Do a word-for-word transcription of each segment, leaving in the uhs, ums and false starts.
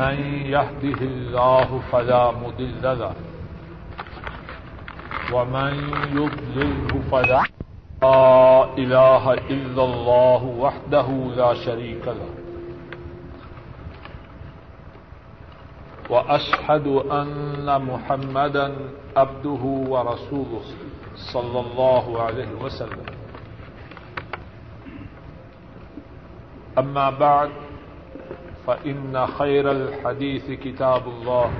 من يهده الله فلا مضل له ومن يضلله فلا إله إلا الله وحده لا شريك له وأشهد أن محمدا عبده ورسوله صلى الله عليه وسلم أما بعد فإن خير الحديث كتاب الله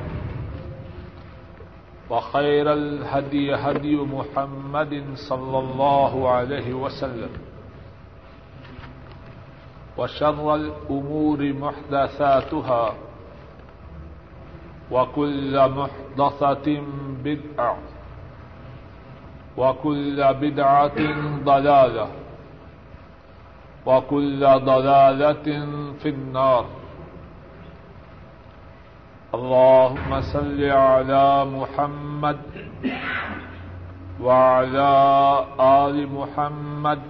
وخير الهدي هدي محمد صلى الله عليه وسلم وشر الأمور محدثاتها وكل محدثة بدعة وكل بدعة ضلالة وكل ضلالة في النار اللهم صل على محمد وعلى آل محمد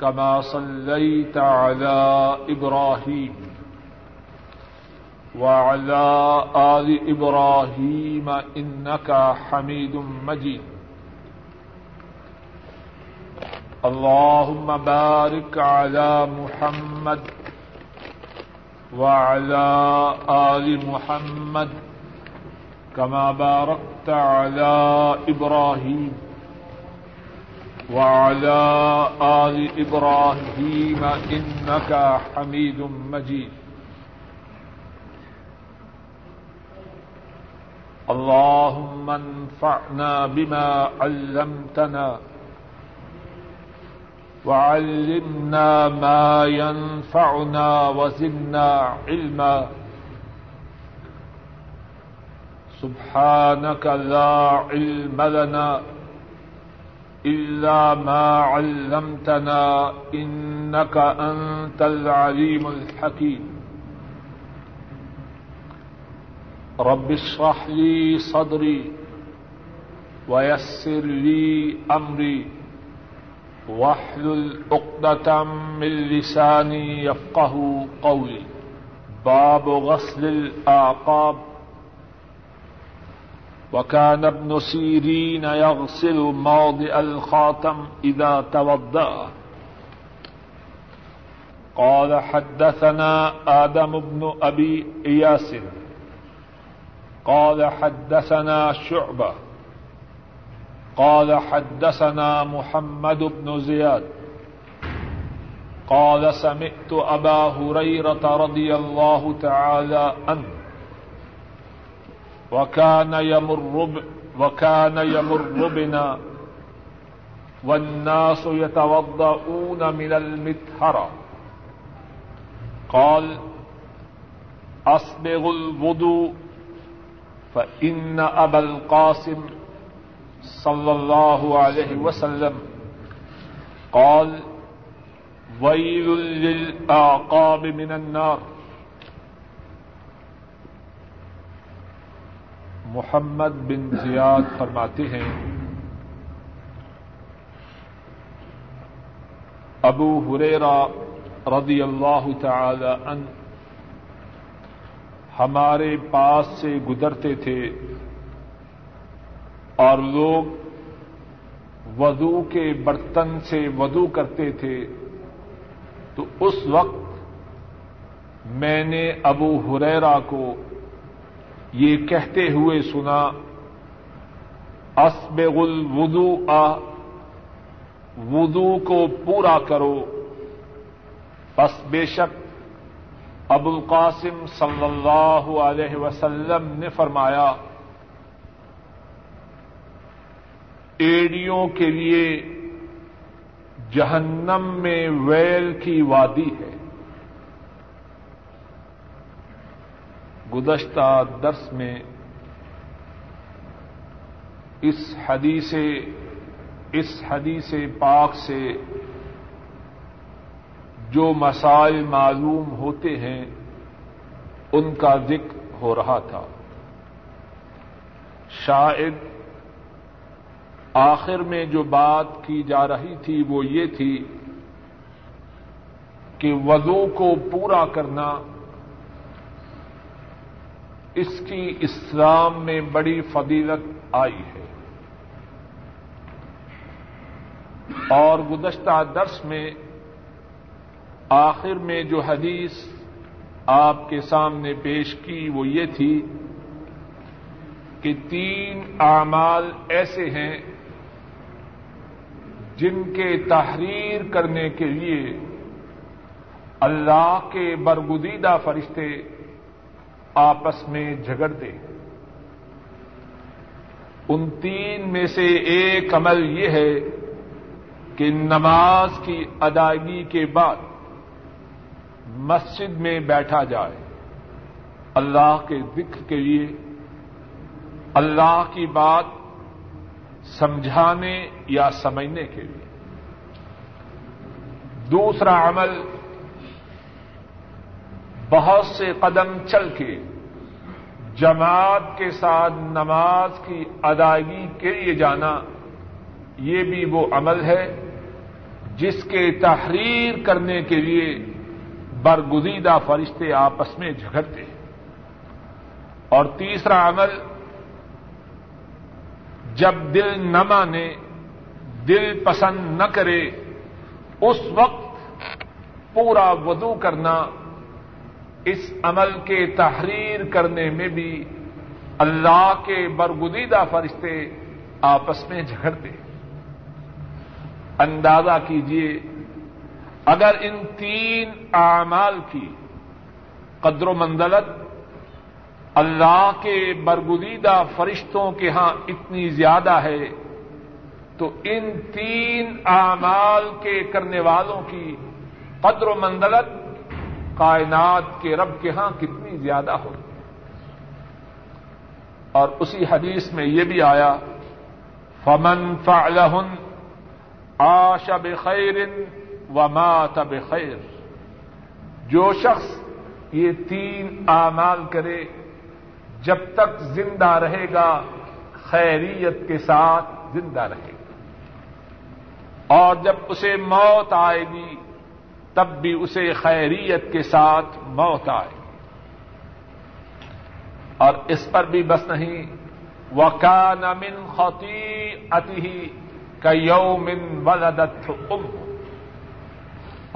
كما صليت على إبراهيم وعلى آل إبراهيم إنك حميد مجيد اللهم بارك على محمد وعلى آل محمد كما باركت على إبراهيم وعلى آل إبراهيم إنك حميد مجيد اللهم انفعنا بما علمتنا وعلمنا ما ينفعنا وزدنا علما سبحانك لا علم لنا إلا ما علمتنا إنك أنت العليم الحكيم رب اشرح لي صدري ويسر لي أمري واحلل عقدة من لساني يفقه قولي باب غسل الأعقاب وكان ابن سيرين يغسل موضع الخاتم إذا توضأ قال حدثنا آدم ابن ابي اياس قال حدثنا شعبه قال حدثنا محمد بن زياد قال سمعت أبا هريرة رضي الله تعالى عنه وكان يمر وكان يمر بنا والناس يتوضؤون من المطهرة قال أصبغ الوضوء فإن أبا القاسم صلى الله عليه وسلم قال ويل للأعقاب من النار محمد بن زیاد فرماتے ہیں ابو ہریرہ رضی اللہ تعالی عنہ ہمارے پاس سے گزرتے تھے اور لوگ وضو کے برتن سے وضو کرتے تھے تو اس وقت میں نے ابو ہریرہ کو یہ کہتے ہوئے سنا اصبغ الوضوء وضو کو پورا کرو بس بے شک ابو القاسم صلی اللہ علیہ وسلم نے فرمایا ایڑیوں کے لیے جہنم میں ویل کی وادی ہے۔ گزشتہ درس میں اس حدیث اس حدیث پاک سے جو مسائل معلوم ہوتے ہیں ان کا ذکر ہو رہا تھا، شاید آخر میں جو بات کی جا رہی تھی وہ یہ تھی کہ وضو کو پورا کرنا اس کی اسلام میں بڑی فضیلت آئی ہے، اور گزشتہ درس میں آخر میں جو حدیث آپ کے سامنے پیش کی وہ یہ تھی کہ تین اعمال ایسے ہیں جن کے تحریر کرنے کے لیے اللہ کے برگزیدہ فرشتے آپس میں جھگڑتے ہیں۔ ان تین میں سے ایک عمل یہ ہے کہ نماز کی ادائیگی کے بعد مسجد میں بیٹھا جائے، اللہ کے ذکر کے لیے، اللہ کی بات سمجھانے یا سمجھنے کے لیے۔ دوسرا عمل بہت سے قدم چل کے جماعت کے ساتھ نماز کی ادائیگی کے لیے جانا، یہ بھی وہ عمل ہے جس کے تحریر کرنے کے لیے برگزیدہ فرشتے آپس میں جھگڑتے ہیں۔ اور تیسرا عمل جب دل نہ مانے، دل پسند نہ کرے، اس وقت پورا وضو کرنا، اس عمل کے تحریر کرنے میں بھی اللہ کے برگزیدہ فرشتے آپس میں جھگڑتے ہیں۔ اندازہ کیجئے اگر ان تین اعمال کی قدر و منزلت اللہ کے برگزیدہ فرشتوں کے ہاں اتنی زیادہ ہے تو ان تین اعمال کے کرنے والوں کی قدر و منزلت کائنات کے رب کے ہاں کتنی زیادہ ہوگی۔ اور اسی حدیث میں یہ بھی آیا فمن فعلہن عاش بخیر ومات بخیر، جو شخص یہ تین اعمال کرے جب تک زندہ رہے گا خیریت کے ساتھ زندہ رہے گا، اور جب اسے موت آئے گی تب بھی اسے خیریت کے ساتھ موت آئے گی۔ اور اس پر بھی بس نہیں، وَكَانَ مِنْ خَطِيئَتِهِ كَيَوْمٍ وَلَدَتْهُ أُمُّهُ،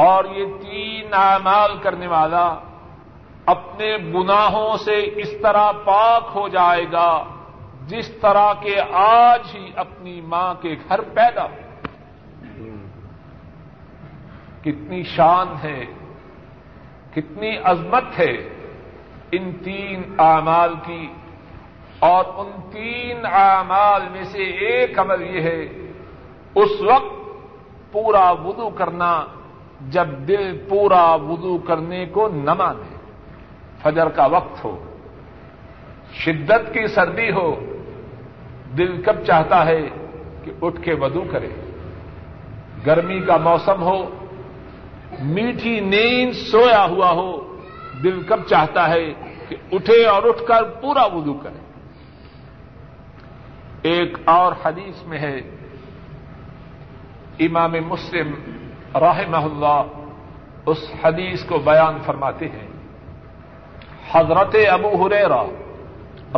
اور یہ تین اعمال کرنے والا اپنے گناہوں سے اس طرح پاک ہو جائے گا جس طرح کہ آج ہی اپنی ماں کے گھر پیدا ہو۔ کتنی شان ہے، کتنی عظمت ہے ان تین اعمال کی، اور ان تین اعمال میں سے ایک عمل یہ ہے اس وقت پورا وضو کرنا جب دل پورا وضو کرنے کو نہ مانے، فجر کا وقت ہو، شدت کی سردی ہو، دل کب چاہتا ہے کہ اٹھ کے وضو کرے، گرمی کا موسم ہو، میٹھی نیند سویا ہوا ہو، دل کب چاہتا ہے کہ اٹھے اور اٹھ کر پورا وضو کرے۔ ایک اور حدیث میں ہے امام مسلم رحمہ اللہ اس حدیث کو بیان فرماتے ہیں، حضرت ابو ہریرہ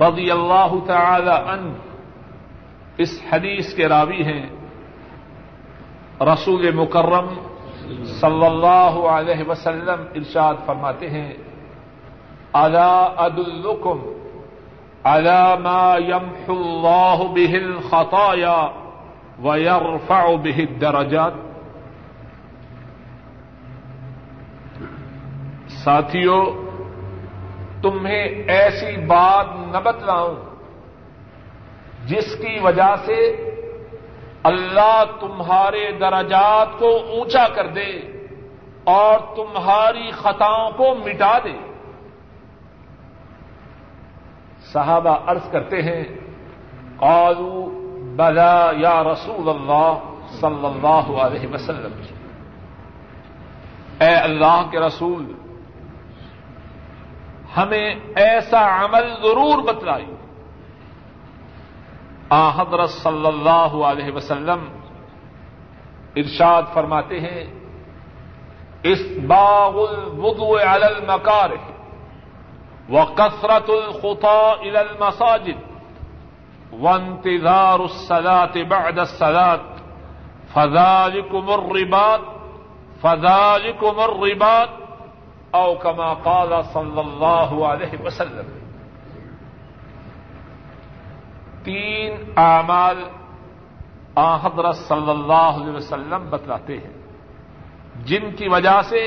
رضی اللہ تعالی عنہ اس حدیث کے راوی ہیں، رسول مکرم صلی اللہ علیہ وسلم ارشاد فرماتے ہیں الا ادلکم علی ما یمحو اللہ بہ الخطایا وَيَرْفَعُ بِهِ الدَّرَجَاتِ، ساتھیو تمہیں ایسی بات نہ بتلاؤں جس کی وجہ سے اللہ تمہارے درجات کو اونچا کر دے اور تمہاری خطاؤں کو مٹا دے۔ صحابہ عرض کرتے ہیں قالوا بلا یا رسول اللہ صلی اللہ علیہ وسلم، اے اللہ کے رسول ہمیں ایسا عمل ضرور بتلائی۔ آ حضرت صلی اللہ علیہ وسلم ارشاد فرماتے ہیں اسباغ الوضوء علی المکارہ وَقَثْرَةُ الْخُطَىٰ إِلَى الْمَسَاجِدِ وَانْتِظَارُ الصَّلَاةِ بَعْدَ الصَّلَاةِ فَذَٰلِكُمُ الرِّبَاطُ فَذَٰلِكُمُ الرِّبَاطُ أَوْ كَمَا قَالَ صَلَّى اللَّهُ عَلَيْهِ وَسَلَّمَ. تین اعمال آن حضرت صلی اللہ علیہ وسلم بتلاتے ہیں جن کی وجہ سے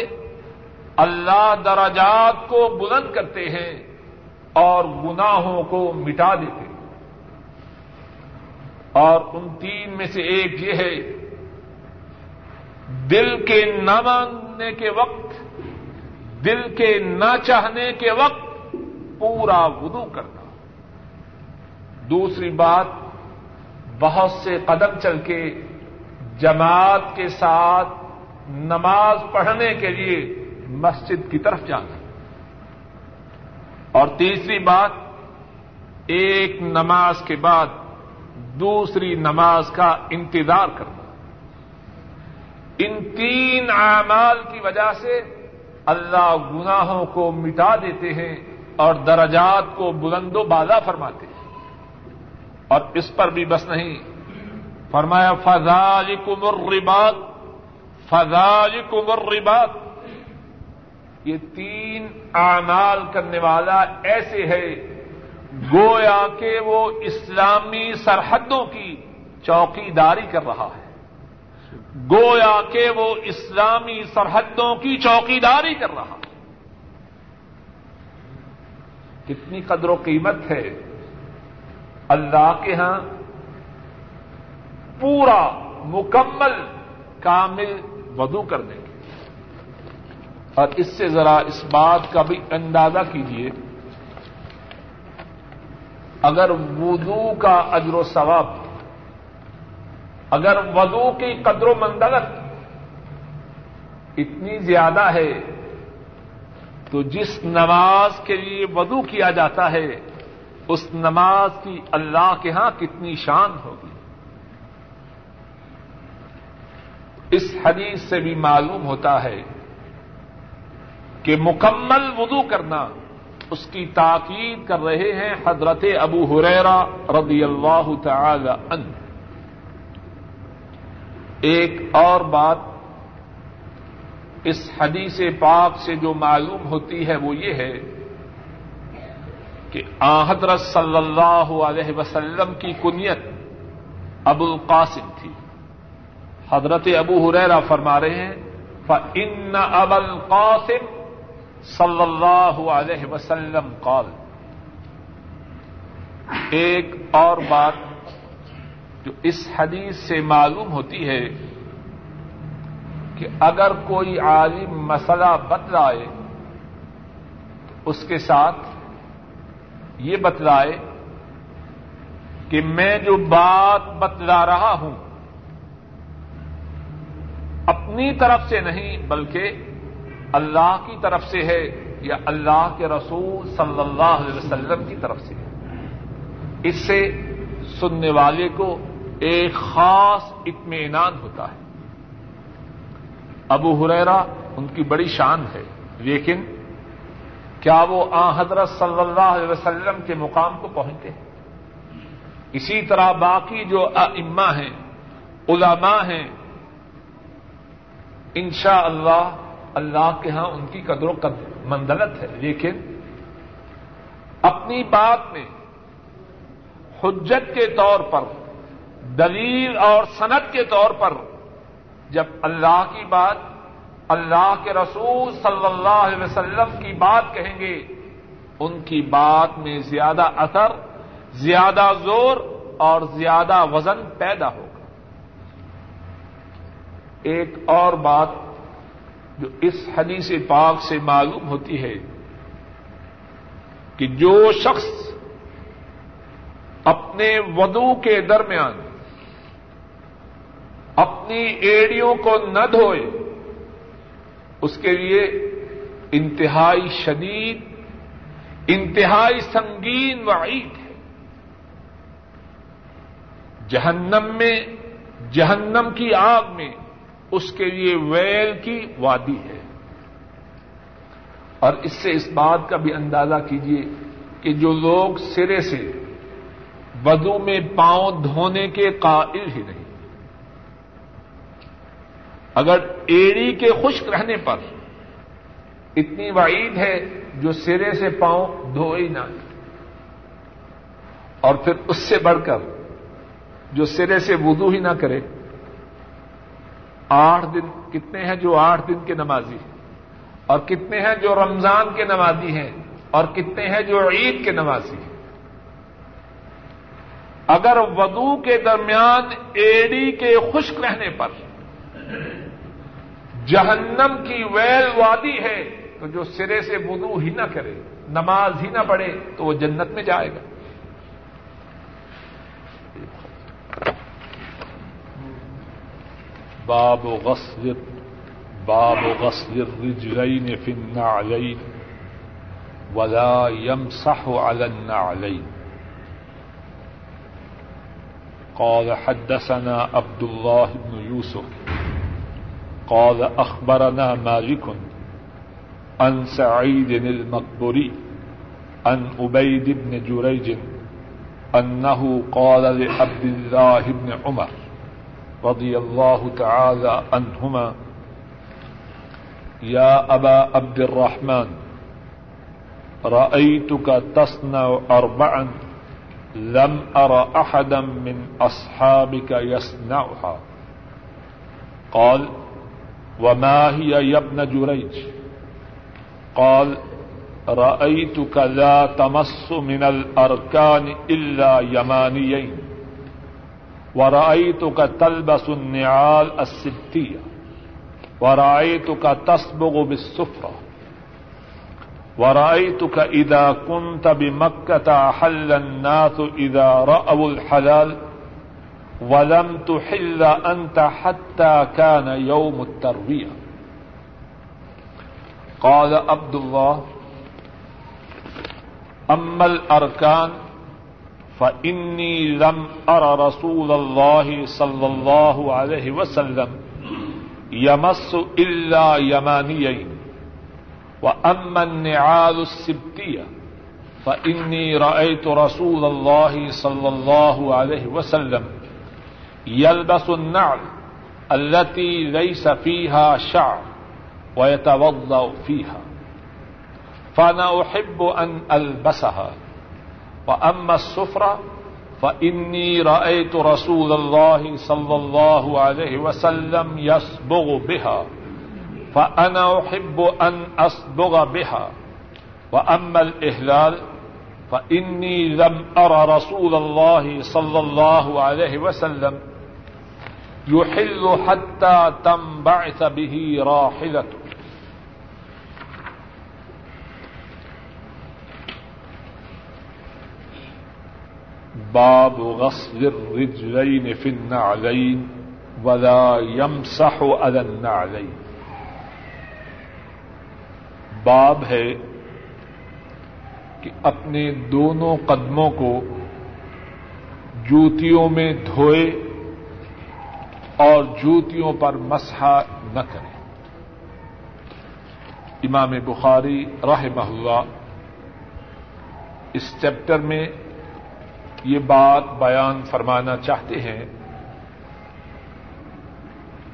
اللہ درجات کو بلند کرتے ہیں اور گناہوں کو مٹا دیتے ہیں. اور ان تین میں سے ایک یہ ہے دل کے نہ مانگنے کے وقت، دل کے نہ چاہنے کے وقت پورا وضو کرنا. دوسری بات، بہت سے قدم چل کے جماعت کے ساتھ نماز پڑھنے کے لیے مسجد کی طرف جانا. اور تیسری بات، ایک نماز کے بعد دوسری نماز کا انتظار کرنا. ان تین اعمال کی وجہ سے اللہ گناہوں کو مٹا دیتے ہیں اور درجات کو بلند و بالا فرماتے ہیں. اور اس پر بھی بس نہیں، فرمایا فَذَلِكُمُ الرِّبَاطُ فَذَلِكُمُ الرِّبَاطُ. یہ تین اعمال کرنے والا ایسے ہے گویا کہ وہ اسلامی سرحدوں کی چوکی داری کر رہا ہے، گویا کہ وہ اسلامی سرحدوں کی چوکی داری کر رہا ہے. کتنی قدر و قیمت ہے اللہ کے ہاں. پورا مکمل کامل وضو کرنے کے. اور اس سے ذرا اس بات کا بھی اندازہ کیجیے، اگر وضو کا اجر و ثواب، اگر وضو کی قدر و منزلت اتنی زیادہ ہے تو جس نماز کے لیے وضو کیا جاتا ہے اس نماز کی اللہ کے ہاں کتنی شان ہوگی. اس حدیث سے بھی معلوم ہوتا ہے کہ مکمل وضو کرنا، اس کی تاکید کر رہے ہیں حضرت ابو ہریرہ رضی اللہ تعالی عنہ. ایک اور بات اس حدیث پاک سے جو معلوم ہوتی ہے وہ یہ ہے کہ آن حضرت صلی اللہ علیہ وسلم کی کنیت ابو القاسم تھی. حضرت ابو ہریرہ فرما رہے ہیں فَإِنَّ أَبَا الْقَاسِمِ صلی اللہ علیہ وسلم قال. ایک اور بات جو اس حدیث سے معلوم ہوتی ہے کہ اگر کوئی عالم مسئلہ بتلائے اس کے ساتھ یہ بتلائے کہ میں جو بات بتلا رہا ہوں اپنی طرف سے نہیں بلکہ اللہ کی طرف سے ہے یا اللہ کے رسول صلی اللہ علیہ وسلم کی طرف سے ہے. اس سے سننے والے کو ایک خاص اطمینان ہوتا ہے. ابو ہریرہ ان کی بڑی شان ہے، لیکن کیا وہ آن حضرت صلی اللہ علیہ وسلم کے مقام کو پہنچتے ہیں؟ اسی طرح باقی جو ائمہ ہیں، علماء ہیں، انشاءاللہ اللہ کے ہاں ان کی قدر و منزلت ہے، لیکن اپنی بات میں حجت کے طور پر، دلیل اور سند کے طور پر جب اللہ کی بات، اللہ کے رسول صلی اللہ علیہ وسلم کی بات کہیں گے، ان کی بات میں زیادہ اثر، زیادہ زور اور زیادہ وزن پیدا ہوگا. ایک اور بات جو اس حدیث پاک سے معلوم ہوتی ہے کہ جو شخص اپنے وضو کے درمیان اپنی ایڑیوں کو نہ دھوئے اس کے لیے انتہائی شدید، انتہائی سنگین وعید ہے. جہنم میں، جہنم کی آگ میں اس کے لیے ویل کی وادی ہے. اور اس سے اس بات کا بھی اندازہ کیجیے کہ جو لوگ سرے سے وضو میں پاؤں دھونے کے قائل ہی نہیں، اگر ایڑی کے خشک رہنے پر اتنی وعید ہے جو سرے سے پاؤں دھوئے نہ، اور پھر اس سے بڑھ کر جو سرے سے وضو ہی نہ کرے، آٹھ دن کتنے ہیں جو آٹھ دن کے نمازی ہیں، اور کتنے ہیں جو رمضان کے نمازی ہیں، اور کتنے ہیں جو عید کے نمازی ہیں۔ اگر وضو کے درمیان ایڑی کے خشک رہنے پر جہنم کی ویل وادی ہے تو جو سرے سے وضو ہی نہ کرے، نماز ہی نہ پڑھے تو وہ جنت میں جائے گا۔ باب غسل باب غسل الرجلين في النعلين ولا يمسح على النعلين قال حدثنا عبد الله بن يوسف قال اخبرنا مالك عن سعيد المقبري عن عبيد بن جريج انه قال لعبد الله بن عمر رضي الله تعالى عنهما يا ابا عبد الرحمن رأيتك تصنع اربعا لم ارى احدا من اصحابك يصنعها قال وما هي يا ابن جريج قال رأيتك لا تمس من الأركان إلا يمانيين ورأيتك تلبس النعال السبتية ورأيتك تصبغ بالسفرة ورأيتك إذا كنت بمكة أحل الناس إذا رأوا الحلال وَلَمْ تُحِلَّ أَنْتَ حَتَّى كَانَ يَوْمُ التَّرْوِيَةِ قال عبد الله أما الأركان فإني لم أر رسول الله صلى الله عليه وسلم يمس إلا يمانيين وأما النعال السبتية فإني رأيت رسول الله صلى الله عليه وسلم يلبس النعل التي ليس فيها شعر ويتوضأ فيها فأنا أحب أن ألبسها وأما السفرة فإني رأيت رسول الله صلى الله عليه وسلم يصبغ بها فأنا أحب أن أصبغ بها وأما الإهلال فإني لم أر رسول الله صلى الله عليه وسلم يحل حتى تنبعث به راحلته باب غسل الرجلين في النعلين ولا يمسح على النعلين. باب ہے کہ اپنے دونوں قدموں کو جوتیوں میں دھوئے اور جوتیوں پر مسحہ نہ کرے۔ امام بخاری رحمہ اللہ اس چیپٹر میں یہ بات بیان فرمانا چاہتے ہیں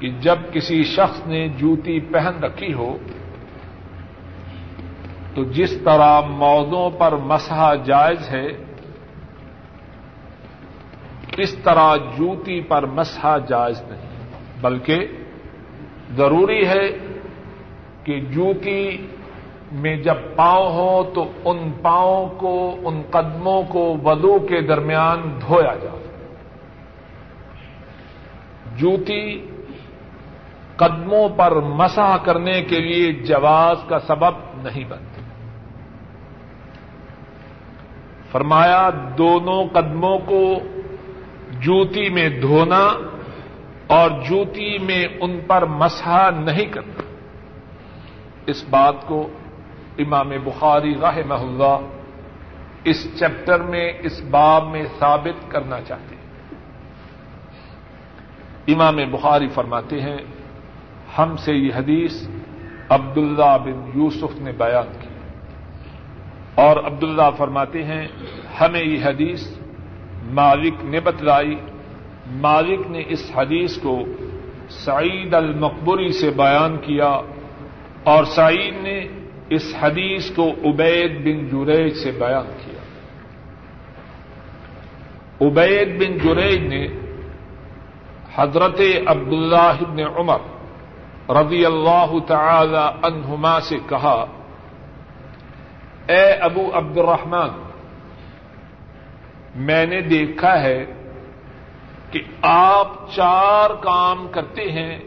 کہ جب کسی شخص نے جوتی پہن رکھی ہو تو جس طرح موضوع پر مسح جائز ہے اس طرح جوتی پر مسح جائز نہیں، بلکہ ضروری ہے کہ جوتی میں جب پاؤں ہوں تو ان پاؤں کو ان قدموں کو وضو کے درمیان دھویا جائے۔ جوتی قدموں پر مسح کرنے کے لیے جواز کا سبب نہیں بنتی۔ فرمایا دونوں قدموں کو جوتی میں دھونا اور جوتی میں ان پر مسح نہیں کرنا، اس بات کو امام بخاری رحمہ اللہ اس چیپٹر میں اس باب میں ثابت کرنا چاہتے ہیں۔ امام بخاری فرماتے ہیں ہم سے یہ حدیث عبداللہ بن یوسف نے بیان کی، اور عبداللہ فرماتے ہیں ہمیں یہ حدیث مالک نے بتلائی، مالک نے اس حدیث کو سعید المقبری سے بیان کیا اور سعید نے اس حدیث کو عبید بن جریج سے بیان کیا۔ عبید بن جریج نے حضرت عبداللہ بن عمر رضی اللہ تعالی عنہما سے کہا، اے ابو عبد الرحمن، میں نے دیکھا ہے کہ آپ چار کام کرتے ہیں،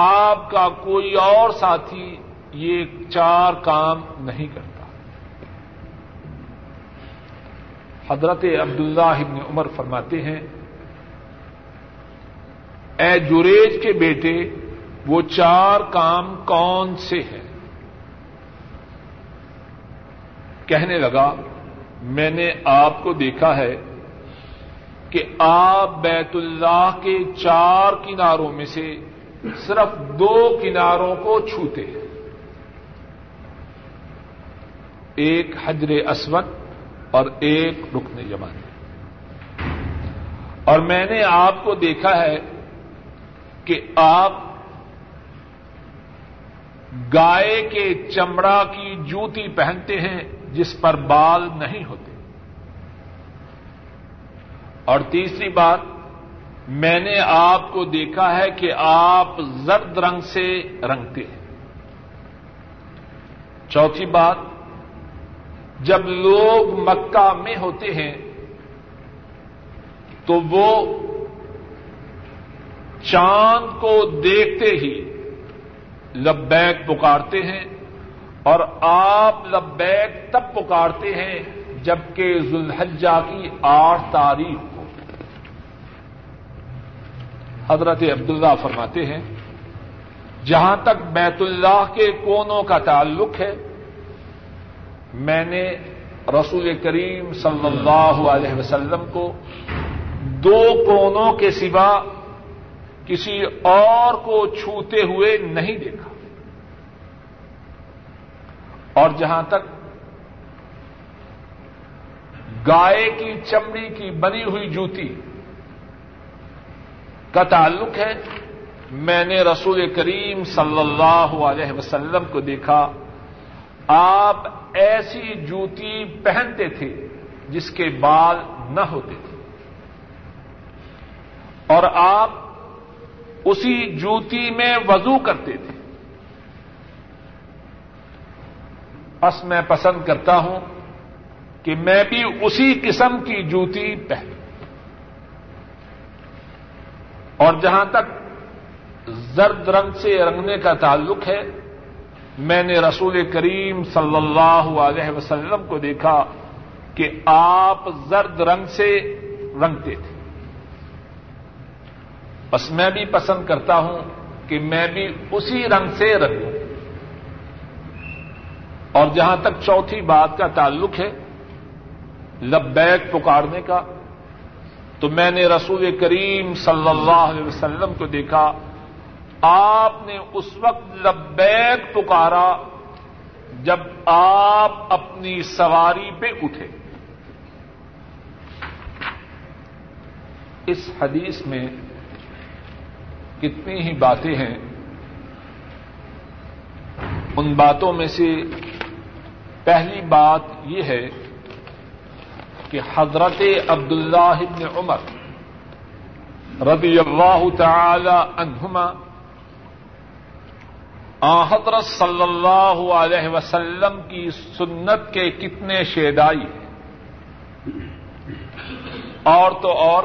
آپ کا کوئی اور ساتھی یہ چار کام نہیں کرتا۔ حضرت عبداللہ بن عمر فرماتے ہیں، اے جریج کے بیٹے، وہ چار کام کون سے ہیں؟ کہنے لگا، میں نے آپ کو دیکھا ہے کہ آپ بیت اللہ کے چار کناروں میں سے صرف دو کناروں کو چھوتے ہیں، ایک حجر اسود اور ایک رکن یمانی، اور میں نے آپ کو دیکھا ہے کہ آپ گائے کے چمڑا کی جوتی پہنتے ہیں جس پر بال نہیں ہوتے، اور تیسری بات، میں نے آپ کو دیکھا ہے کہ آپ زرد رنگ سے رنگتے ہیں، چوتھی بات، جب لوگ مکہ میں ہوتے ہیں تو وہ چاند کو دیکھتے ہی لبیک پکارتے ہیں، اور آپ لبیک تب پکارتے ہیں جبکہ ذوالحجہ کی آٹھ تاریخ کو۔ حضرت عبداللہ فرماتے ہیں، جہاں تک بیت اللہ کے کونوں کا تعلق ہے، میں نے رسول کریم صلی اللہ علیہ وسلم کو دو کونوں کے سوا کسی اور کو چھوتے ہوئے نہیں دیکھا، اور جہاں تک گائے کی چمڑی کی بنی ہوئی جوتی کا تعلق ہے، میں نے رسول کریم صلی اللہ علیہ وسلم کو دیکھا، آپ ایسی جوتی پہنتے تھے جس کے بال نہ ہوتے تھے، اور آپ اسی جوتی میں وضو کرتے تھے۔ بس میں پسند کرتا ہوں کہ میں بھی اسی قسم کی جوتی پہنوں۔ اور جہاں تک زرد رنگ سے رنگنے کا تعلق ہے، میں نے رسول کریم صلی اللہ علیہ وسلم کو دیکھا کہ آپ زرد رنگ سے رنگتے تھے، بس میں بھی پسند کرتا ہوں کہ میں بھی اسی رنگ سے رنگوں۔ اور جہاں تک چوتھی بات کا تعلق ہے، لبیک پکارنے کا، تو میں نے رسول کریم صلی اللہ علیہ وسلم کو دیکھا، آپ نے اس وقت لبیک پکارا جب آپ اپنی سواری پہ اٹھے۔ اس حدیث میں کتنی ہی باتیں ہیں، ان باتوں میں سے پہلی بات یہ ہے کہ حضرت عبداللہ بن عمر رضی اللہ تعالی عنہما آن حضرت صلی اللہ علیہ وسلم کی سنت کے کتنے شیدائی ہیں، اور تو اور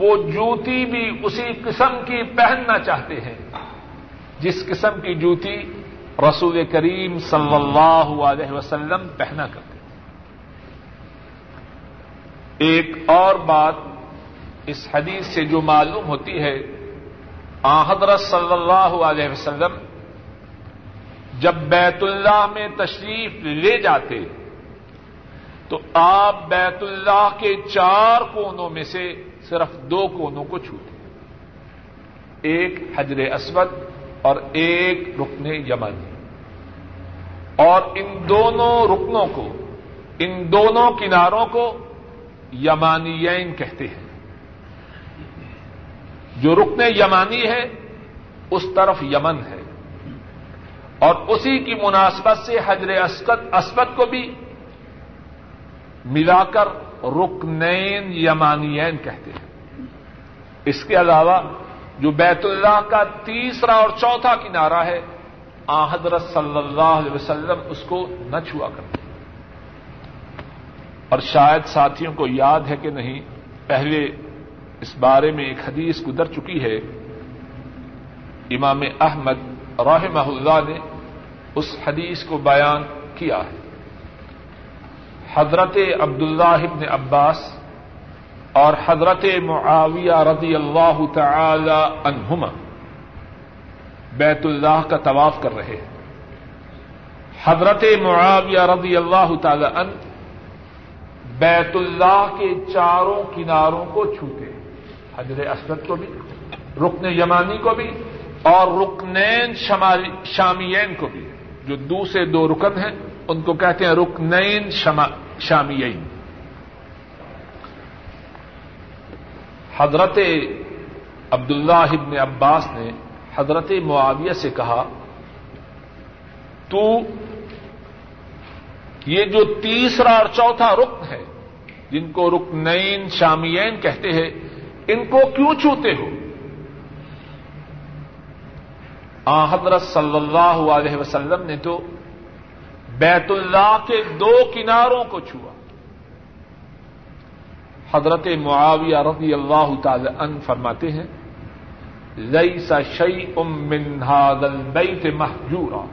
وہ جوتی بھی اسی قسم کی پہننا چاہتے ہیں جس قسم کی جوتی رسول کریم صلی اللہ علیہ وسلم پہنا کرتے ہیں۔ ایک اور بات اس حدیث سے جو معلوم ہوتی ہے، آن حضرت صلی اللہ علیہ وسلم جب بیت اللہ میں تشریف لے جاتے تو آپ بیت اللہ کے چار کونوں میں سے صرف دو کونوں کو چھوتے، ایک حجر اسود اور ایک رکن یمانی۔ اور ان دونوں رکنوں کو، ان دونوں کناروں کو یمانیین کہتے ہیں۔ جو رکن یمانی ہے اس طرف یمن ہے، اور اسی کی مناسبت سے حجر اسود کو بھی ملا کر رکنین یمانیین کہتے ہیں۔ اس کے علاوہ جو بیت اللہ کا تیسرا اور چوتھا کنارہ ہے، آن حضرت صلی اللہ علیہ وسلم اس کو نہ چھوا کرتے، اور شاید ساتھیوں کو یاد ہے کہ نہیں، پہلے اس بارے میں ایک حدیث گزر چکی ہے۔ امام احمد رحمہ اللہ نے اس حدیث کو بیان کیا ہے۔ حضرت عبداللہ ابن عباس اور حضرت معاویہ رضی اللہ تعالی عنہما بیت اللہ کا طواف کر رہے ہیں۔ حضرت معاویہ رضی اللہ تعالی عنہ بیت اللہ کے چاروں کناروں کو چھوتے، حجر اسود کو بھی، رکن یمانی کو بھی، اور رکنین شامیین کو بھی۔ جو دوسرے دو رکن ہیں ان کو کہتے ہیں رکنین شامیین۔ حضرت عبداللہ ابن عباس نے حضرت معاویہ سے کہا، تو یہ جو تیسرا اور چوتھا رکن ہے جن کو رکنین شامیین کہتے ہیں، ان کو کیوں چھوتے ہو؟ آن حضرت صلی اللہ علیہ وسلم نے تو بیت اللہ کے دو کناروں کو چھوا۔ حضرت معاویہ رضی اللہ تعالی عنہ فرماتے ہیں، لیس شیء من ھذا البیت مہجورا،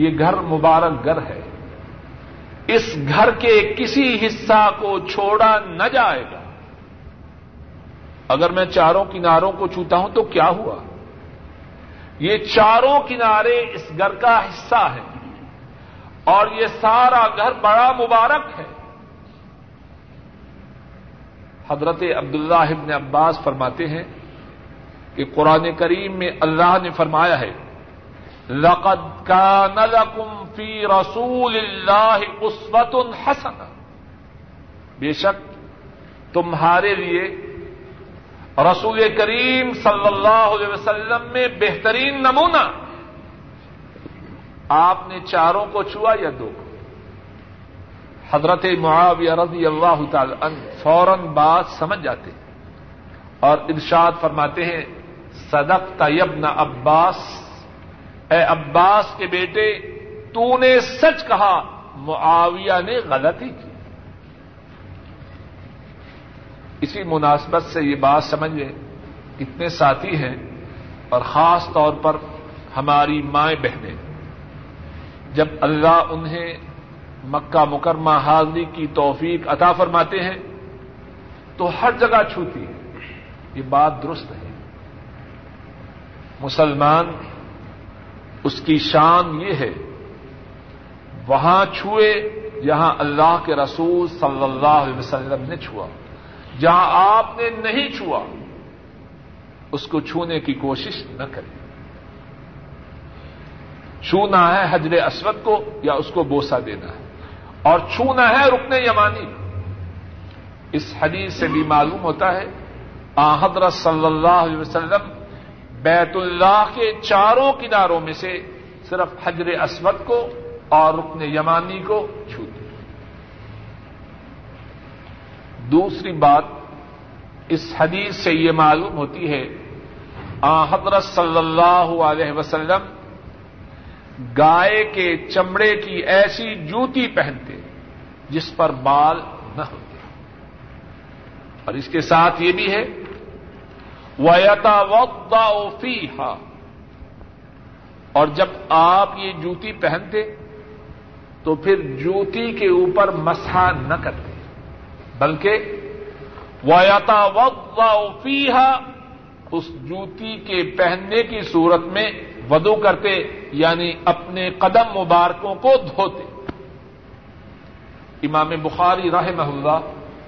یہ گھر مبارک گھر ہے، اس گھر کے کسی حصہ کو چھوڑا نہ جائے گا۔ اگر میں چاروں کناروں کو چھوتا ہوں تو کیا ہوا؟ یہ چاروں کنارے اس گھر کا حصہ ہے، اور یہ سارا گھر بڑا مبارک ہے۔ حضرت عبداللہ ابن عباس فرماتے ہیں کہ قرآن کریم میں اللہ نے فرمایا ہے، لَقَدْ كَانَ لَكُمْ فِي رَسُولِ اللَّهِ أُسْوَةٌ حَسَنَةٌ، بے شک تمہارے لیے رسول کریم صلی اللہ علیہ وسلم میں بہترین نمونہ۔ آپ نے چاروں کو چھوا یا دو کو؟ حضرت معاویہ رضی اللہ تعالی عنہ فوراً بات سمجھ جاتے اور ارشاد فرماتے ہیں، صدقت یا ابن عباس، اے عباس کے بیٹے تو نے سچ کہا، معاویہ نے غلطی کی۔ اسی مناسبت سے یہ بات سمجھیں، کتنے ساتھی ہیں اور خاص طور پر ہماری مائیں بہنیں، جب اللہ انہیں مکہ مکرمہ حاضری کی توفیق عطا فرماتے ہیں تو ہر جگہ چھوتی ہے۔ یہ بات درست ہے، مسلمان اس کی شان یہ ہے، وہاں چھوئے جہاں اللہ کے رسول صلی اللہ علیہ وسلم نے چھوا، جہاں آپ نے نہیں چھوا اس کو چھونے کی کوشش نہ کریں۔ چھونا ہے حجر اسود کو یا اس کو بوسہ دینا ہے، اور چھونا ہے رکن یمانی۔ اس حدیث سے بھی معلوم ہوتا ہے، آن حضرت صلی اللہ علیہ وسلم بیت اللہ کے چاروں کناروں میں سے صرف حجر اسود کو اور رکن یمانی کو چھوتے۔ دوسری بات اس حدیث سے یہ معلوم ہوتی ہے، آن حضرت صلی اللہ علیہ وسلم گائے کے چمڑے کی ایسی جوتی پہنتے جس پر بال نہ ہوتے، اور اس کے ساتھ یہ بھی ہے، وَيَتَوَضَّعُ فِيهَا، اور جب آپ یہ جوتی پہنتے تو پھر جوتی کے اوپر مسحہ نہ کرتے، بلکہ وَيَتَوَضَّعُ فِيهَا، اس جوتی کے پہننے کی صورت میں وضو کرتے، یعنی اپنے قدم مبارکوں کو دھوتے۔ امام بخاری رحمہ اللہ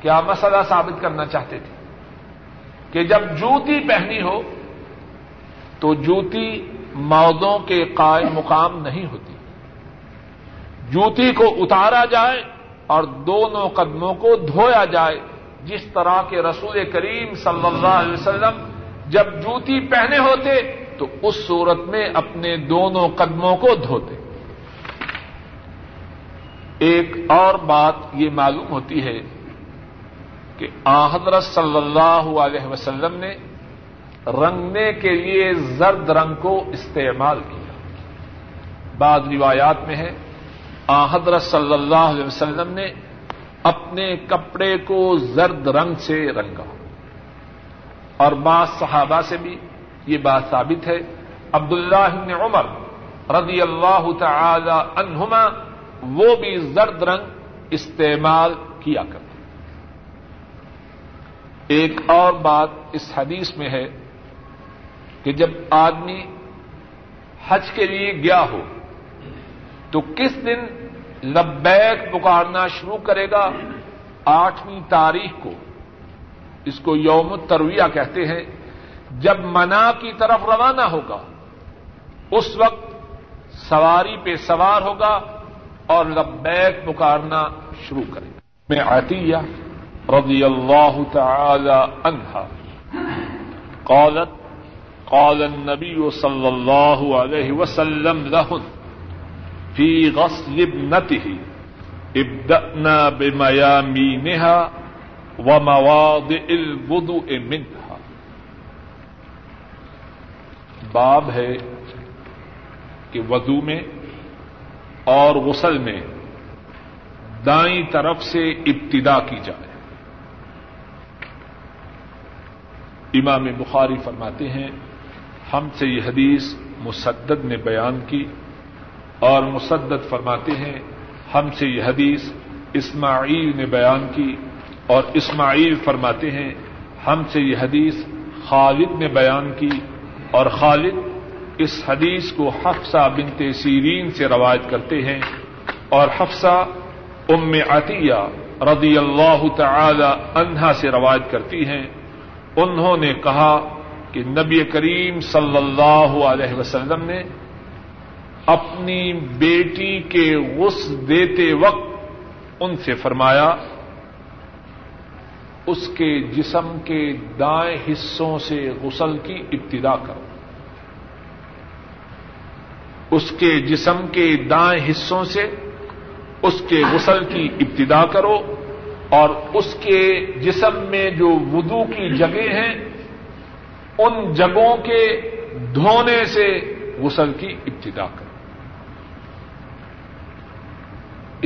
کیا مسئلہ ثابت کرنا چاہتے تھے کہ جب جوتی پہنی ہو تو جوتی موضوع کے قائم مقام نہیں ہوتی، جوتی کو اتارا جائے اور دونوں قدموں کو دھویا جائے، جس طرح کے رسول کریم صلی اللہ علیہ وسلم جب جوتی پہنے ہوتے تو اس صورت میں اپنے دونوں قدموں کو دھوتے۔ ایک اور بات یہ معلوم ہوتی ہے کہ آن حضرت صلی اللہ علیہ وسلم نے رنگنے کے لیے زرد رنگ کو استعمال کیا۔ بعض روایات میں ہے آن حضرت صلی اللہ علیہ وسلم نے اپنے کپڑے کو زرد رنگ سے رنگا، اور بعض صحابہ سے بھی یہ بات ثابت ہے۔ عبداللہ بن عمر رضی اللہ تعالی عنہما وہ بھی زرد رنگ استعمال کیا کرتے۔ ایک اور بات اس حدیث میں ہے کہ جب آدمی حج کے لیے گیا ہو تو کس دن لبیک پکارنا شروع کرے گا؟ آٹھویں تاریخ کو، اس کو یوم ترویہ کہتے ہیں۔ جب منا کی طرف روانہ ہوگا اس وقت سواری پہ سوار ہوگا اور لبیک پکارنا شروع کرے گا۔ میں عطیہ رضی اللہ تعالی عنہا قالت قال النبی صلی اللہ علیہ وسلم لہن فی غسل ابنته ابدأنا بمیامینها ومواضع الوضوء منها۔ باب ہے کہ وضو میں اور غسل میں دائیں طرف سے ابتدا کی جائے۔ امام بخاری فرماتے ہیں ہم سے یہ حدیث مسدد نے بیان کی، اور مسدد فرماتے ہیں ہم سے یہ حدیث اسماعیل نے بیان کی، اور اسماعیل فرماتے ہیں ہم سے یہ حدیث خالد نے بیان کی، اور خالد اس حدیث کو حفصہ بنت سیرین سے روایت کرتے ہیں، اور حفصہ ام عطیہ رضی اللہ تعالی عنہا سے روایت کرتی ہیں۔ انہوں نے کہا کہ نبی کریم صلی اللہ علیہ وسلم نے اپنی بیٹی کے غسل دیتے وقت ان سے فرمایا اس کے جسم کے دائیں حصوں سے غسل کی ابتدا کرو، اس کے جسم کے دائیں حصوں سے اس کے غسل کی ابتدا کرو، اور اس کے جسم میں جو وضو کی جگہ ہیں ان جگہوں کے دھونے سے غسل کی ابتدا کرو۔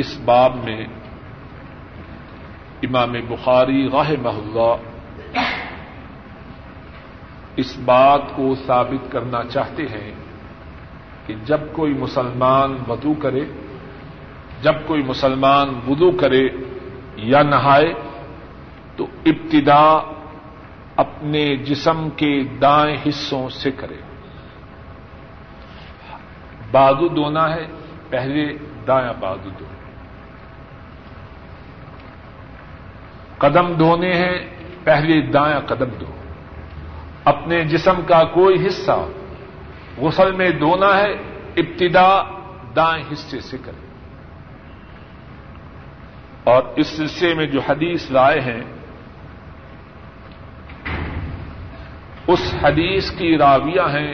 اس باب میں امام بخاری رحمہ اللہ اس بات کو ثابت کرنا چاہتے ہیں کہ جب کوئی مسلمان وضو کرے، جب کوئی مسلمان وضو کرے یا نہائے تو ابتدا اپنے جسم کے دائیں حصوں سے کرے۔ بازو دھونا ہے، پہلے دایاں بازو دھو۔ قدم دھونے ہیں، پہلے دایاں قدم دھو۔ اپنے جسم کا کوئی حصہ غسل میں دھونا ہے، ابتدا دائیں حصے سے کریں۔ اور اس سلسلے میں جو حدیث لائے ہیں اس حدیث کی راویہ ہیں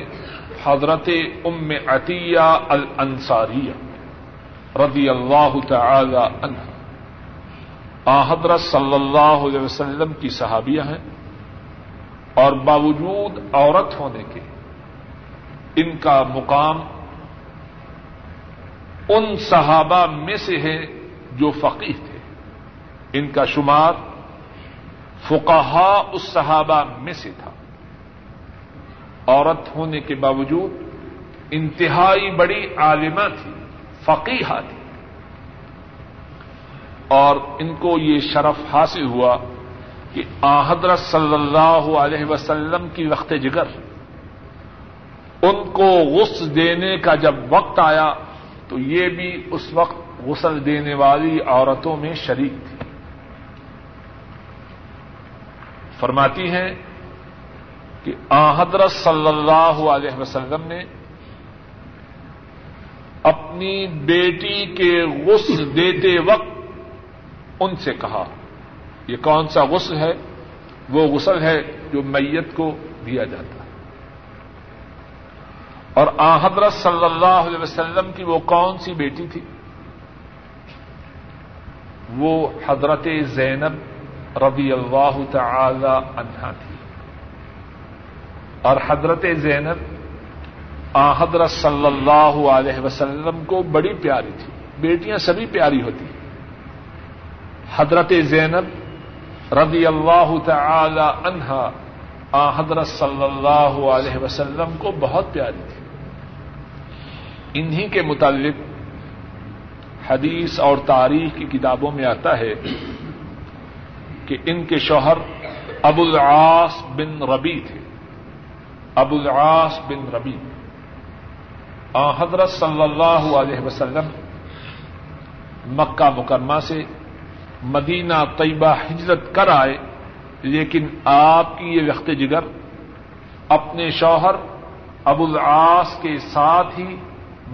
حضرت ام عطیہ الانصاریہ رضی اللہ تعالی عنہا۔ آن حضرت صلی اللہ علیہ وسلم کی صحابیہ ہیں، اور باوجود عورت ہونے کے ان کا مقام ان صحابہ میں سے ہے جو فقیہ تھے۔ ان کا شمار فقہاء اس صحابہ میں سے تھا۔ عورت ہونے کے باوجود انتہائی بڑی عالمہ تھی، فقیہ تھی، اور ان کو یہ شرف حاصل ہوا کہ آن حضرت صلی اللہ علیہ وسلم کی وقت جگر ان کو غسل دینے کا جب وقت آیا تو یہ بھی اس وقت غسل دینے والی عورتوں میں شریک تھی۔ فرماتی ہیں کہ آن حضرت صلی اللہ علیہ وسلم نے اپنے اپنی بیٹی کے غسل دیتے وقت ان سے کہا یہ کون سا غسل ہے؟ وہ غسل ہے جو میت کو دیا جاتا ہے. اور آن حضرت صلی اللہ علیہ وسلم کی وہ کون سی بیٹی تھی؟ وہ حضرت زینب رضی اللہ تعالی عنہا تھی. اور حضرت زینب آن حضرت صلی اللہ علیہ وسلم کو بڑی پیاری تھی. بیٹیاں سبھی پیاری ہوتی ہیں. حضرت زینب رضی اللہ تعالی عنہا آن حضرت صلی اللہ علیہ وسلم کو بہت پیاری تھی. انہی کے متعلق حدیث اور تاریخ کی کتابوں میں آتا ہے کہ ان کے شوہر ابو العاص بن ربیع تھے. ابو العاص بن ربیع آن حضرت صلی اللہ علیہ وسلم مکہ مکرمہ سے مدینہ طیبہ ہجرت کر آئے, لیکن آپ کی یہ رخت جگر اپنے شوہر ابو العاص کے ساتھ ہی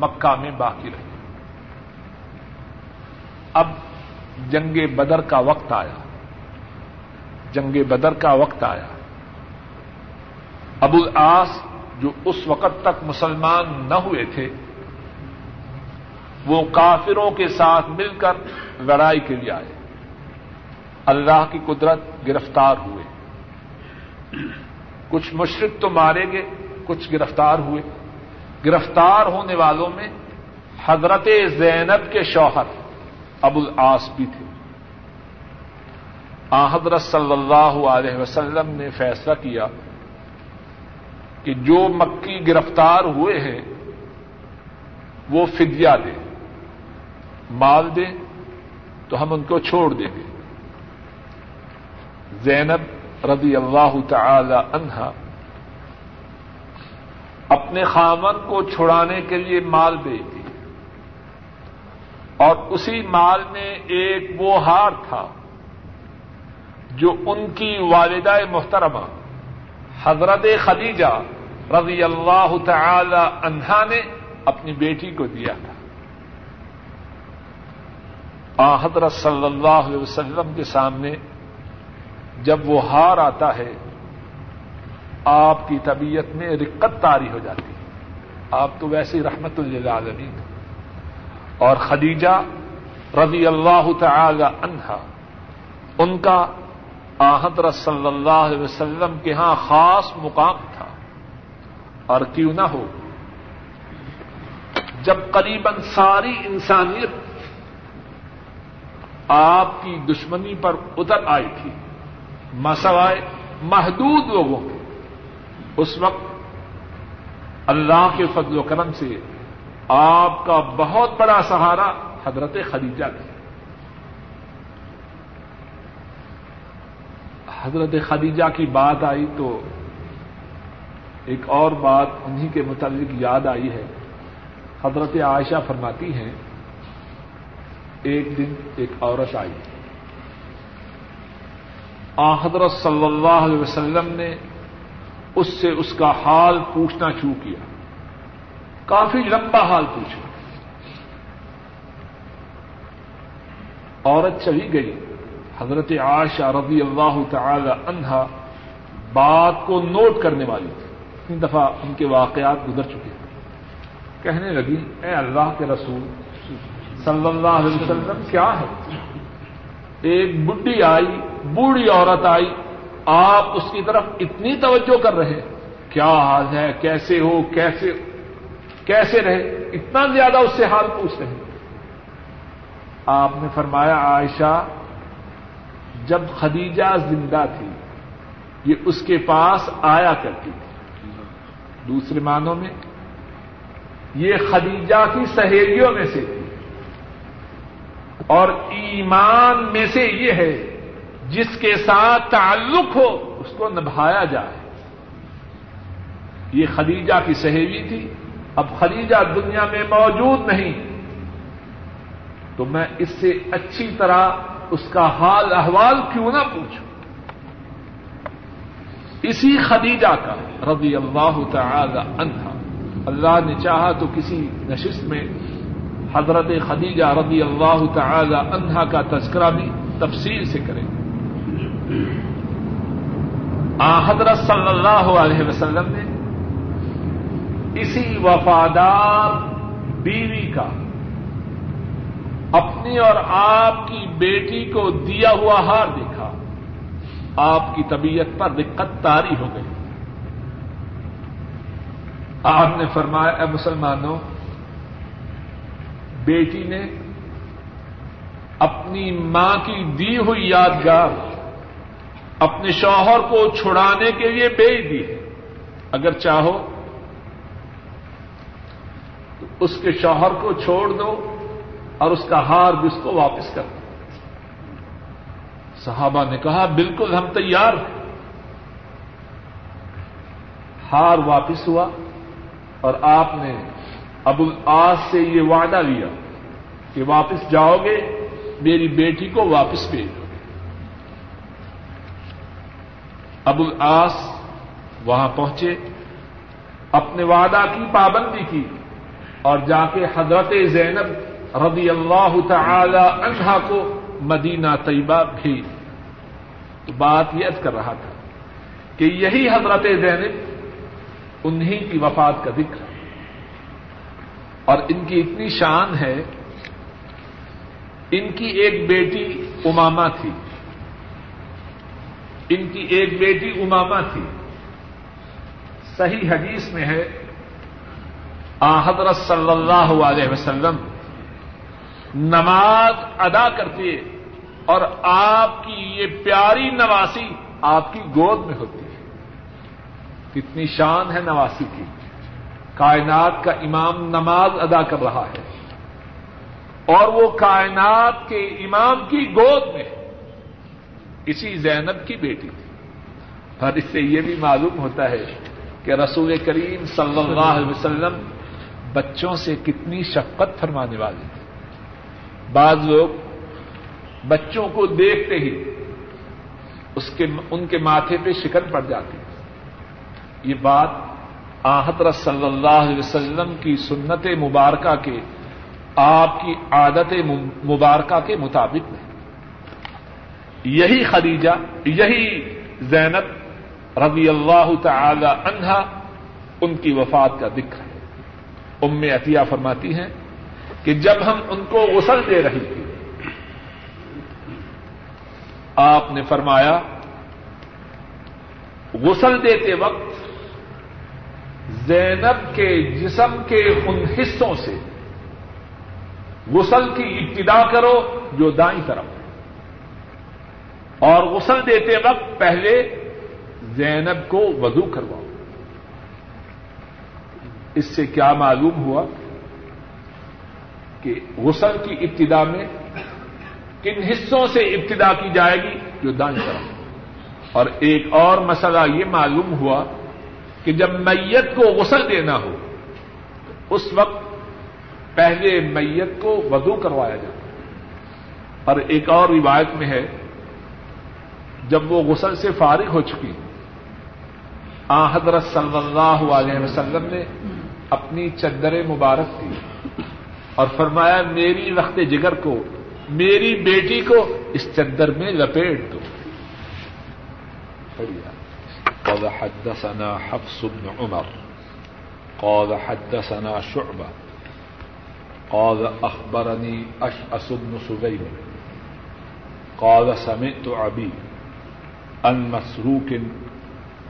مکہ میں باقی رہی. اب جنگ بدر کا وقت آیا. جنگ بدر کا وقت آیا. ابو العاص جو اس وقت تک مسلمان نہ ہوئے تھے, وہ کافروں کے ساتھ مل کر لڑائی کے لیے آئے. اللہ کی قدرت گرفتار ہوئے. کچھ مشرک تو مارے گئے, کچھ گرفتار ہوئے. گرفتار ہونے والوں میں حضرت زینب کے شوہر ابو العاص بھی تھے. آن حضرت صلی اللہ علیہ وسلم نے فیصلہ کیا کہ جو مکی گرفتار ہوئے ہیں وہ فدیہ دیں, مال دیں تو ہم ان کو چھوڑ دیں گے. زینب رضی اللہ تعالی عنہا اپنے خامن کو چھڑانے کے لیے مال بھیج دی, اور اسی مال میں ایک وہ ہار تھا جو ان کی والدہ محترمہ حضرت خدیجہ رضی اللہ تعالی عنہا نے اپنی بیٹی کو دیا تھا. آن حضرت صلی اللہ علیہ وسلم کے سامنے جب وہ ہار آتا ہے, آپ کی طبیعت میں رقت طاری ہو جاتی ہے. آپ تو ویسے رحمت للعالمین, اور خدیجہ رضی اللہ تعالی عنہا ان کا آن حضرت صلی اللہ علیہ وسلم کے ہاں خاص مقام تھا. اور کیوں نہ ہو, جب قریباً ساری انسانیت آپ کی دشمنی پر اتر آئی تھی مسوائے محدود لوگوں کے, اس وقت اللہ کے فضل و کرم سے آپ کا بہت بڑا سہارا حضرت خدیجہ تھے. حضرت خدیجہ کی بات آئی تو ایک اور بات انہی کے متعلق یاد آئی ہے. حضرت عائشہ فرماتی ہیں ایک دن ایک عورت آئی, آن حضرت صلی اللہ علیہ وسلم نے اس سے اس کا حال پوچھنا شروع کیا. کافی لمبا حال پوچھا. عورت چلی گئی. حضرت عائشہ رضی اللہ تعالی عنہا بات کو نوٹ کرنے والی تھی, اتنی دفعہ ان کے واقعات گزر چکے. کہنے لگی, اے اللہ کے رسول صلی اللہ علیہ وسلم, کیا ہے ایک بڈھی آئی, بوڑھی عورت آئی, آپ اس کی طرف اتنی توجہ کر رہے ہیں, کیا حال ہے, کیسے ہو, کیسے کیسے رہے, اتنا زیادہ اس سے حال پوچھ رہے. آپ نے فرمایا, عائشہ جب خدیجہ زندہ تھی یہ اس کے پاس آیا کرتی تھی. دوسرے معنوں میں یہ خدیجہ کی سہیلیوں میں سے تھی, اور ایمان میں سے یہ ہے جس کے ساتھ تعلق ہو اس کو نبھایا جائے. یہ خدیجہ کی سہیلی تھی. اب خدیجہ دنیا میں موجود نہیں, تو میں اس سے اچھی طرح اس کا حال احوال کیوں نہ پوچھوں. اسی خدیجہ کا رضی اللہ تعالی عنہا اللہ نے چاہا تو کسی نشست میں حضرت خدیجہ رضی اللہ تعالی عنہا کا تذکرہ بھی تفصیل سے کریں گے. آ حضرت صلی اللہ علیہ وسلم نے اسی وفادار بیوی کا اپنی اور آپ کی بیٹی کو دیا ہوا ہار دیکھا, آپ کی طبیعت پر دقت طاری ہو گئی. آپ نے فرمایا, اے مسلمانوں, بیٹی نے اپنی ماں کی دی ہوئی یادگار اپنے شوہر کو چھڑانے کے لیے بیچ دی ہے. اگر چاہو تو اس کے شوہر کو چھوڑ دو اور اس کا ہار بھی اس کو واپس کر دو. صحابہ نے کہا, بالکل ہم تیار ہیں. ہار واپس ہوا اور آپ نے ابو العاص سے یہ وعدہ لیا کہ واپس جاؤ گے میری بیٹی کو واپس بھیج دو گے. ابو العاص وہاں پہنچے, اپنے وعدہ کی پابندی کی اور جا کے حضرت زینب رضی اللہ تعالی عنہا کو مدینہ طیبہ بھیج. بات یاد کر رہا تھا کہ یہی حضرت زینب, انہی کی وفات کا ذکر اور ان کی اتنی شان ہے. ان کی ایک بیٹی امامہ تھی ان کی ایک بیٹی امامہ تھی صحیح حدیث میں ہے, حضرت صلی اللہ علیہ وسلم نماز ادا کرتے اور آپ کی یہ پیاری نواسی آپ کی گود میں ہوتی ہے. کتنی شان ہے نواسی کی. کائنات کا امام نماز ادا کر رہا ہے اور وہ کائنات کے امام کی گود میں. اسی زینب کی بیٹی تھی, اور اس سے یہ بھی معلوم ہوتا ہے کہ رسول کریم صلی اللہ علیہ وسلم بچوں سے کتنی شفقت فرمانے والے تھے. بعض لوگ بچوں کو دیکھتے ہی اس کے ان کے ماتھے پہ شکن پڑ جاتی ہے. یہ بات حضرت صلی اللہ علیہ وسلم کی سنت مبارکہ کے, آپ کی عادت مبارکہ کے مطابق ہے. یہی خدیجہ, یہی زینب رضی اللہ تعالی عنہا, ان کی وفات کا ذکر ہے. ام عطیہ فرماتی ہیں کہ جب ہم ان کو غسل دے رہی تھی, آپ نے فرمایا, غسل دیتے وقت زینب کے جسم کے ان حصوں سے غسل کی ابتدا کرو جو دائیں طرف ہے, اور غسل دیتے وقت پہلے زینب کو وضو کرواؤ. اس سے کیا معلوم ہوا کہ غسل کی ابتدا میں کن حصوں سے ابتدا کی جائے گی جو دائیں طرف ہے. اور ایک اور مسئلہ یہ معلوم ہوا کہ جب میت کو غسل دینا ہو اس وقت پہلے میت کو وضو کروایا جاتا ہے. اور ایک اور روایت میں ہے, جب وہ غسل سے فارغ ہو چکی, آ حضرت صلی اللہ علیہ وسلم نے اپنی چادر مبارک کی اور فرمایا, میری رخت جگر کو, میری بیٹی کو اس چادر میں لپیٹ دو. قال حدثنا حفص بن عمر قال حدثنا شعبه قال اخبرني اشعث بن سليم قال سمعت ابي عن مسروق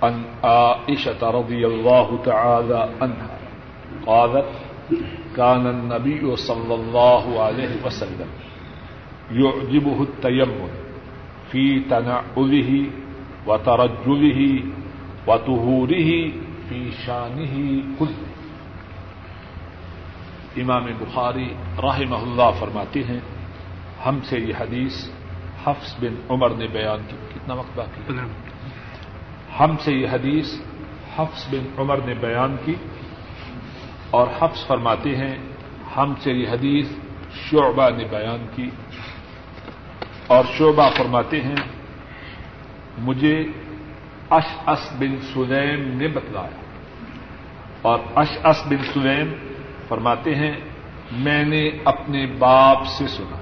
عن عائشة رضي الله تعالى عنها قالت كان النبي صلى الله عليه وسلم يعجبه التيمم في تنعله وترجله وطہورہ فی شانہ کل. امام بخاری رحمہ اللہ فرماتے ہیں, ہم سے یہ حدیث حفص بن عمر نے بیان کی. کتنا وقت باقی؟ ہم سے یہ حدیث حفص بن عمر نے بیان کی اور حفص فرماتے ہیں ہم سے یہ حدیث شعبہ نے بیان کی, اور شعبہ فرماتے ہیں مجھے اشعث بن سلیم نے بتلایا. اور اشعث بن سلیم فرماتے ہیں میں نے اپنے باپ سے سنا,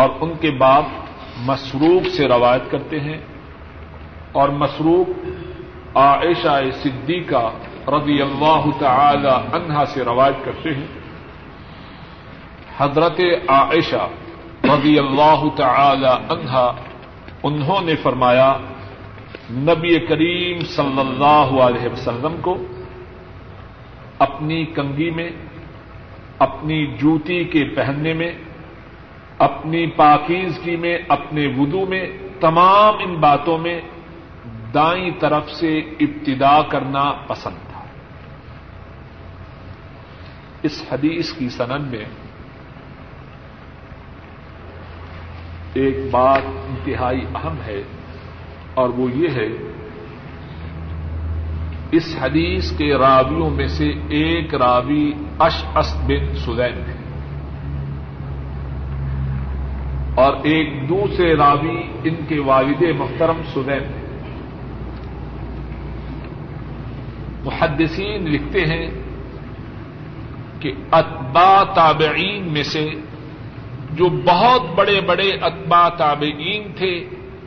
اور ان کے باپ مسروق سے روایت کرتے ہیں, اور مسروق عائشہ صدیقہ رضی اللہ تعالی عنہا سے روایت کرتے ہیں. حضرت عائشہ رضی اللہ تعالی عنہا انہوں نے فرمایا, نبی کریم صلی اللہ علیہ وسلم کو اپنی کنگھی میں, اپنی جوتی کے پہننے میں, اپنی پاکیزگی میں, اپنے وضو میں, تمام ان باتوں میں دائیں طرف سے ابتدا کرنا پسند تھا. اس حدیث کی سند میں ایک بات انتہائی اہم ہے, اور وہ یہ ہے, اس حدیث کے راویوں میں سے ایک راوی اشعث بن سلیم ہے, اور ایک دوسرے راوی ان کے والد محترم سلیم ہے. محدثین لکھتے ہیں کہ اتباع تابعین میں سے جو بہت بڑے بڑے اتباع تابعین تھے,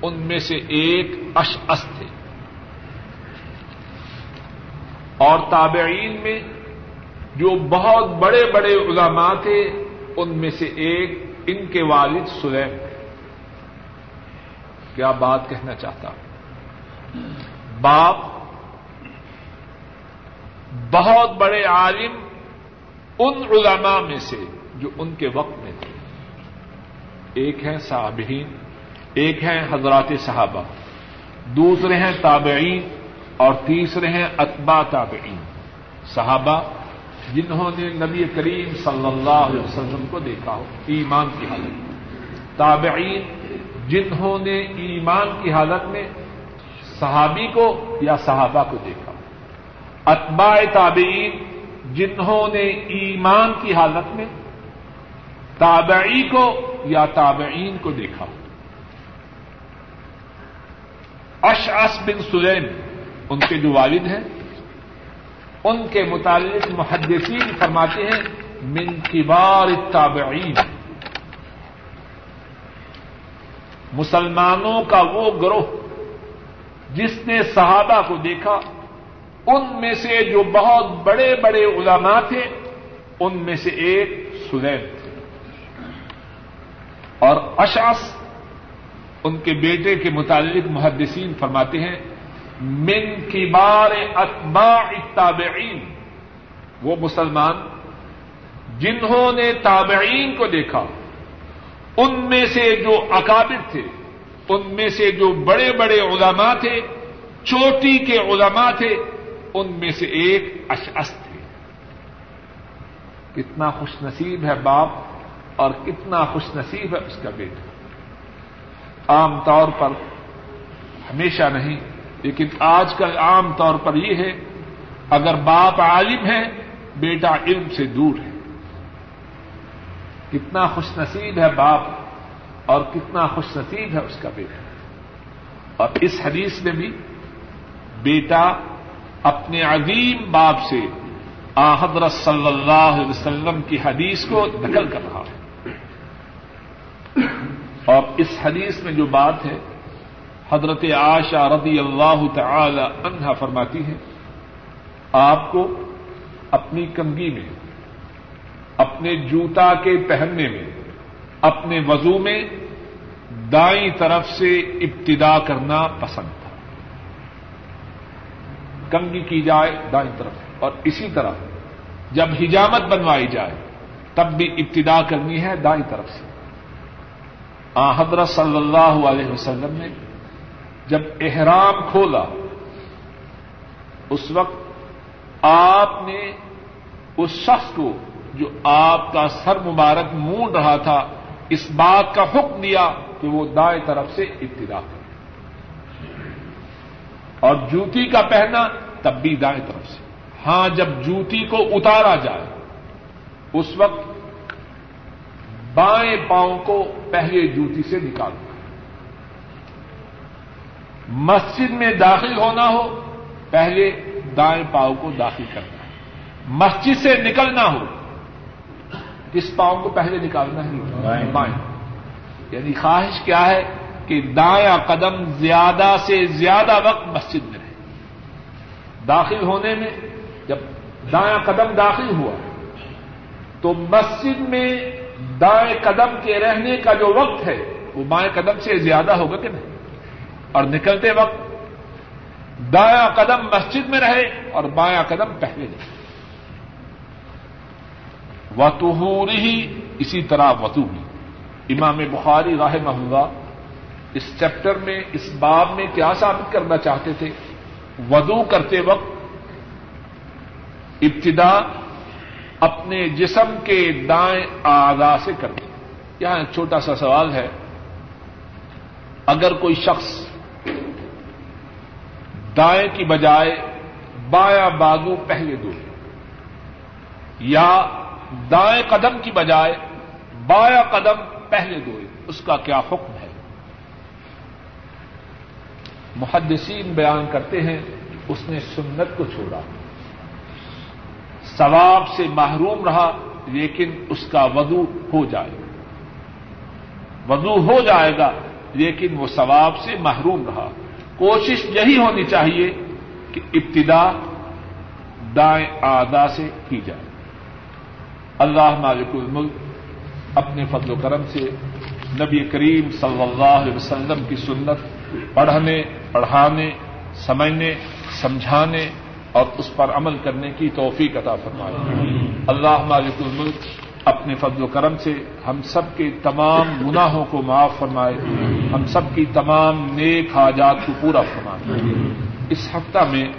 ان میں سے ایک اشعث تھے, اور تابعین میں جو بہت بڑے بڑے علماء تھے, ان میں سے ایک ان کے والد سلیم تھے. کیا بات کہنا چاہتا ہوں, باپ بہت بڑے عالم ان علماء میں سے جو ان کے وقت میں تھے. ایک ہیں صحابین, ایک ہیں حضرات صحابہ, دوسرے ہیں تابعین, اور تیسرے ہیں اتباع تابعین, صحابہ جنہوں نے نبی کریم صلی اللہ علیہ وسلم کو دیکھا ہو ایمان کی حالت میں, تابعین جنہوں نے ایمان کی حالت میں صحابی کو یا صحابہ کو دیکھا, اتباع تابعین جنہوں نے ایمان کی حالت میں تابعی کو یا تابعین کو دیکھا. اشعث بن سلیم ان کے جو والد ہیں, ان کے متعلق محدثین فرماتے ہیں من کبار التابعین, مسلمانوں کا وہ گروہ جس نے صحابہ کو دیکھا, ان میں سے جو بہت بڑے بڑے علماء تھے, ان میں سے ایک سلیم تھے. اور اشعث ان کے بیٹے کے متعلق محدثین فرماتے ہیں من کبار اتباع التابعین, وہ مسلمان جنہوں نے تابعین کو دیکھا, ان میں سے جو اکابر تھے, ان میں سے جو بڑے بڑے علماء تھے, چوٹی کے علماء تھے, ان میں سے ایک اشعث تھے. کتنا خوش نصیب ہے باپ, اور کتنا خوش نصیب ہے اس کا بیٹا. عام طور پر, ہمیشہ نہیں لیکن آج کل عام طور پر یہ ہے, اگر باپ عالم ہے بیٹا علم سے دور ہے. کتنا خوش نصیب ہے باپ, اور کتنا خوش نصیب ہے اس کا بیٹا. اور اس حدیث میں بھی بیٹا اپنے عظیم باپ سے حضرت صلی اللہ علیہ وسلم کی حدیث کو نقل کر رہا ہے. اور اس حدیث میں جو بات ہے, حضرت عائشہ رضی اللہ تعالی عنہا فرماتی ہے, آپ کو اپنی کنگھی میں, اپنے جوتا کے پہننے میں, اپنے وضو میں دائیں طرف سے ابتدا کرنا پسند تھا. کنگھی کی جائے دائیں طرف, اور اسی طرح جب حجامت بنوائی جائے تب بھی ابتدا کرنی ہے دائیں طرف سے. آ حضرت صلی اللہ علیہ وسلم نے جب احرام کھولا, اس وقت آپ نے اس شخص کو جو آپ کا سر مبارک مونڈ رہا تھا, اس بات کا حکم دیا کہ وہ دائیں طرف سے ابتدا کرے, اور جوتی کا پہنا تب بھی دائیں طرف سے. ہاں, جب جوتی کو اتارا جائے اس وقت بائیں پاؤں کو پہلے جوتی سے نکالو. مسجد میں داخل ہونا ہو پہلے دائیں پاؤں کو داخل کرنا ہے, مسجد سے نکلنا ہو جس پاؤں کو پہلے نکالنا ہے بائیں. یعنی خواہش کیا ہے کہ دایاں قدم زیادہ سے زیادہ وقت مسجد میں رہے. داخل ہونے میں جب دایاں قدم داخل ہوا تو مسجد میں دائیں قدم کے رہنے کا جو وقت ہے وہ بائیں قدم سے زیادہ ہوگا کہ نہیں, اور نکلتے وقت دایاں قدم مسجد میں رہے اور بایاں قدم پہلے رہے. وَطُهُورِهِ, اسی طرح وضو بھی. امام بخاری رحمہ اللہ اس چیپٹر میں اس باب میں کیا ثابت کرنا چاہتے تھے؟ وضو کرتے وقت ابتدا اپنے جسم کے دائیں اعضاء سے کرتے. یہاں ایک چھوٹا سا سوال ہے, اگر کوئی شخص دائیں کی بجائے بایاں بازو پہلے دوڑے یا دائیں قدم کی بجائے بایاں قدم پہلے دوڑے, اس کا کیا حکم ہے؟ محدثین بیان کرتے ہیں اس نے سنت کو چھوڑا, ثواب سے محروم رہا, لیکن اس کا وضو ہو جائے گا. وضو ہو جائے گا لیکن وہ ثواب سے محروم رہا. کوشش یہی ہونی چاہیے کہ ابتدا دائیں اعضاء سے کی جائے. اللہ مالک الملک اپنے فضل و کرم سے نبی کریم صلی اللہ علیہ وسلم کی سنت پڑھنے, پڑھانے, سمجھنے, سمجھانے اور اس پر عمل کرنے کی توفیق عطا فرمائے. اللہ مالک الملک اپنے فضل و کرم سے ہم سب کے تمام گناہوں کو معاف فرمائے, ہم سب کی تمام نیک حاجات کو پورا فرمائے. اس ہفتہ میں